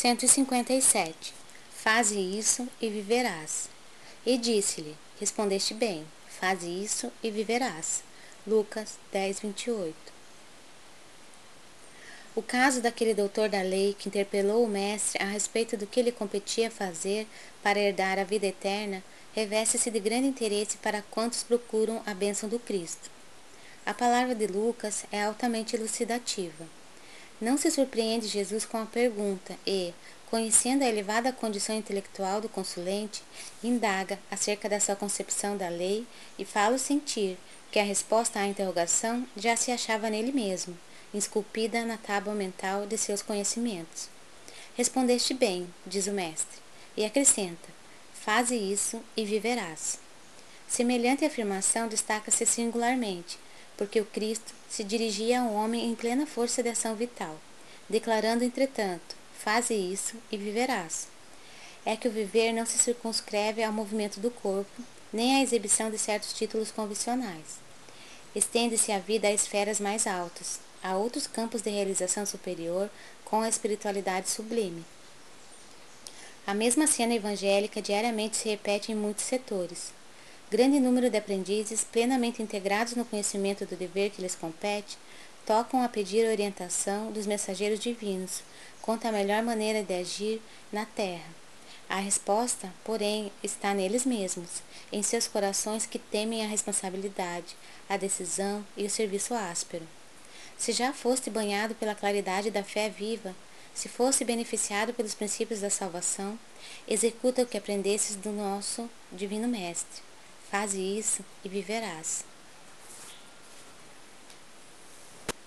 157. Faze isso e viverás. E disse-lhe, respondeste bem, faze isso e viverás. Lucas 10, 28. O caso daquele doutor da lei que interpelou o mestre a respeito do que lhe competia fazer para herdar a vida eterna, reveste-se de grande interesse para quantos procuram a bênção do Cristo. A palavra de Lucas é altamente elucidativa. Não se surpreende Jesus com a pergunta e, conhecendo a elevada condição intelectual do consulente, indaga acerca da sua concepção da lei e fala-o sentir que a resposta à interrogação já se achava nele mesmo, esculpida na tábua mental de seus conhecimentos. Respondeste bem, diz o mestre, e acrescenta, faze isso e viverás. Semelhante afirmação destaca-se singularmente, porque o Cristo se dirigia a um homem em plena força de ação vital, declarando, entretanto, faze isso e viverás. É que o viver não se circunscreve ao movimento do corpo, nem à exibição de certos títulos convencionais. Estende-se a vida a esferas mais altas, a outros campos de realização superior com a espiritualidade sublime. A mesma cena evangélica diariamente se repete em muitos setores. Grande número de aprendizes, plenamente integrados no conhecimento do dever que lhes compete, tocam a pedir orientação dos mensageiros divinos quanto à melhor maneira de agir na terra. A resposta, porém, está neles mesmos, em seus corações que temem a responsabilidade, a decisão e o serviço áspero. Se já foste banhado pela claridade da fé viva, se fosse beneficiado pelos princípios da salvação, executa o que aprendesses do nosso Divino Mestre. Faze isso e viverás.